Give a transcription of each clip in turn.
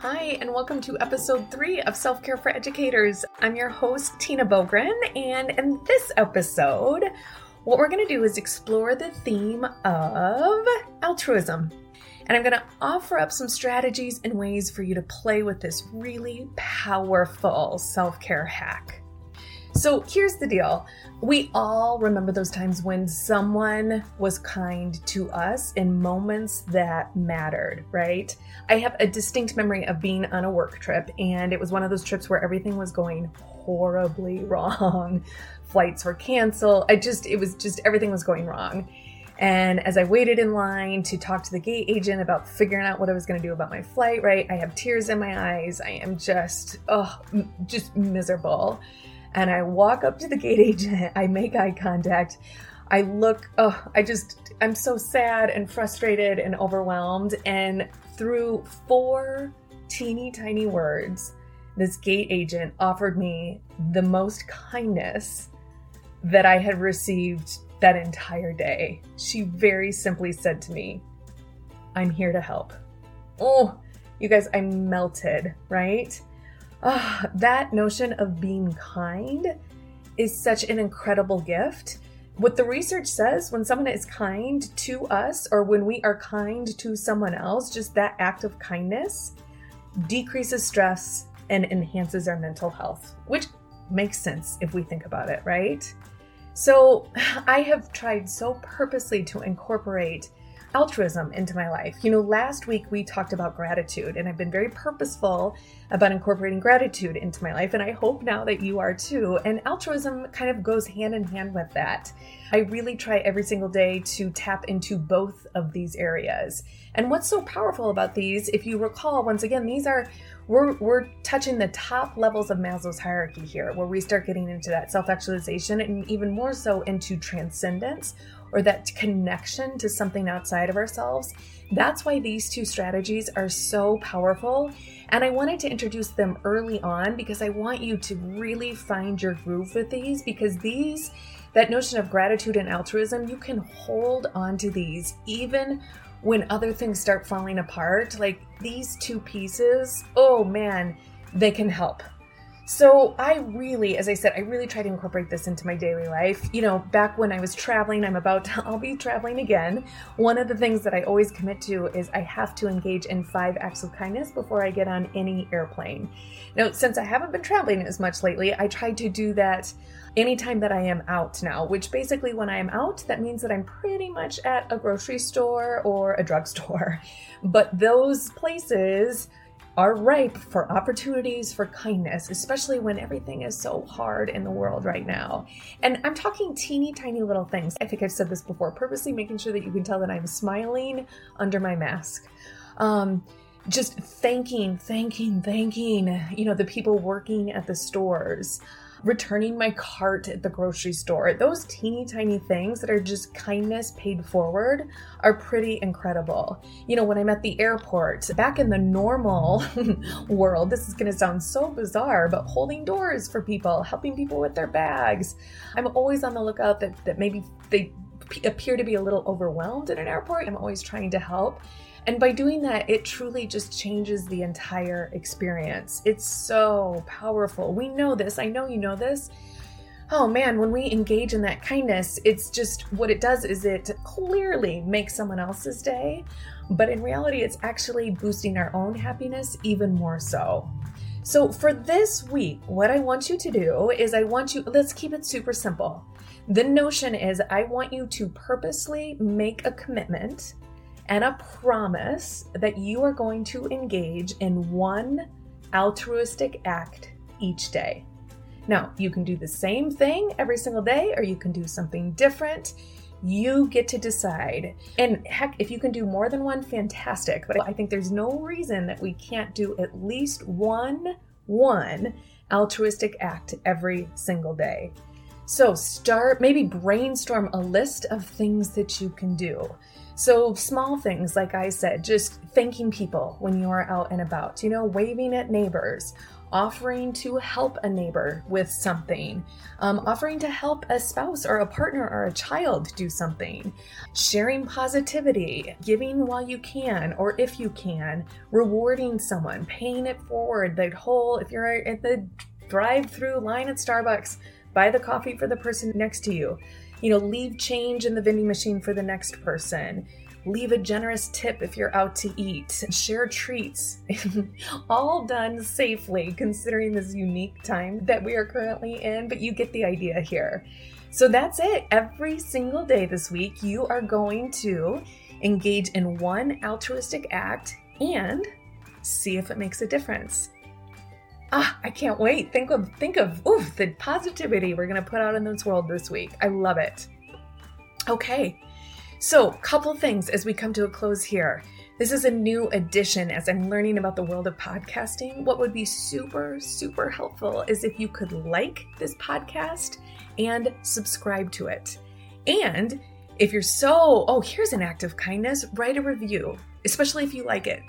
Hi, and welcome to episode 3 of Self-Care for Educators. I'm your host, Tina Bogren, and in this episode, what we're going to do is explore the theme of altruism. And I'm going to offer up some strategies and ways for you to play with this really powerful self-care hack. So here's the deal. We all remember those times when someone was kind to us in moments that mattered, right? I have a distinct memory of being on a work trip, and it was one of those trips where everything was going horribly wrong. Flights were canceled. Everything was going wrong. And as I waited in line to talk to the gate agent about figuring out what I was going to do about my flight, right? I have tears in my eyes. I am just miserable. And I walk up to the gate agent, I make eye contact, I look, I'm so sad and frustrated and overwhelmed. And through 4 teeny tiny words, this gate agent offered me the most kindness that I had received that entire day. She very simply said to me, "I'm here to help." Oh, you guys, I melted, right? Oh, that notion of being kind is such an incredible gift. What the research says, when someone is kind to us or when we are kind to someone else, just that act of kindness decreases stress and enhances our mental health, which makes sense if we think about it, right? So I have tried so purposely to incorporate altruism into my life. You know, last week we talked about gratitude, and I've been very purposeful about incorporating gratitude into my life, and I hope now that you are too. And altruism kind of goes hand in hand with that. I really try every single day to tap into both of these areas. And what's so powerful about these, if you recall, once again, these are we're touching the top levels of Maslow's hierarchy here, where we start getting into that self-actualization and even more so into transcendence, or that connection to something outside of ourselves. That's why these 2 strategies are so powerful. And I wanted to introduce them early on because I want you to really find your groove with these, because these, that notion of gratitude and altruism, you can hold on to these even when other things start falling apart. Like these 2 pieces, oh man, they can help. So I really try to incorporate this into my daily life. You know, back when I was traveling, I'll be traveling again. One of the things that I always commit to is I have to engage in 5 acts of kindness before I get on any airplane. Now, since I haven't been traveling as much lately, I try to do that anytime that I am out now, which basically when I am out, that means that I'm pretty much at a grocery store or a drugstore. But those places are ripe for opportunities for kindness, especially when everything is so hard in the world right now. And I'm talking teeny tiny little things. I think I've said this before, purposely making sure that you can tell that I'm smiling under my mask. Just thanking, you know, the people working at the stores, returning my cart at the grocery store. Those teeny tiny things that are just kindness paid forward are pretty incredible. You know, when I'm at the airport, back in the normal world, this is going to sound so bizarre, but holding doors for people, helping people with their bags. I'm always on the lookout that maybe they appear to be a little overwhelmed at an airport. I'm always trying to help. And by doing that, it truly just changes the entire experience. It's so powerful. We know this. I know you know this. Oh man, when we engage in that kindness, it's just what it does is it clearly makes someone else's day. But in reality, it's actually boosting our own happiness even more so. So for this week, what I want you to do is let's keep it super simple. The notion is I want you to purposely make a commitment and a promise that you are going to engage in 1 altruistic act each day. Now, you can do the same thing every single day, or you can do something different. You get to decide. And heck, if you can do more than 1, fantastic. But I think there's no reason that we can't do at least one altruistic act every single day. So maybe brainstorm a list of things that you can do. So small things, like I said, just thanking people when you are out and about, you know, waving at neighbors, offering to help a neighbor with something, offering to help a spouse or a partner or a child do something, sharing positivity, giving while you can or if you can, rewarding someone, paying it forward. The whole, if you're at the drive-through line at Starbucks, buy the coffee for the person next to you, leave change in the vending machine for the next person. Leave a generous tip if you're out to eat, share treats, all done safely considering this unique time that we are currently in, but you get the idea here. So that's it. Every single day this week, you are going to engage in one altruistic act and see if it makes a difference. I can't wait. Think of the positivity we're going to put out in this world this week. I love it. Okay. So, couple things as we come to a close here. This is a new addition as I'm learning about the world of podcasting. What would be super, super helpful is if you could like this podcast and subscribe to it. And if you're here's an act of kindness, write a review, especially if you like it.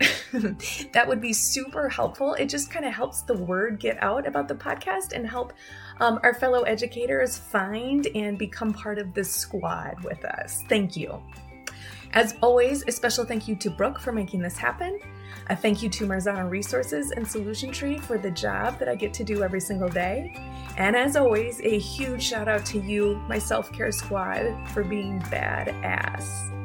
That would be super helpful. It just kind of helps the word get out about the podcast and help our fellow educators find and become part of this squad with us. Thank you. As always, a special thank you to Brooke for making this happen. A thank you to Marzano Resources and Solution Tree for the job that I get to do every single day. And as always, a huge shout out to you, my self-care squad, for being badass.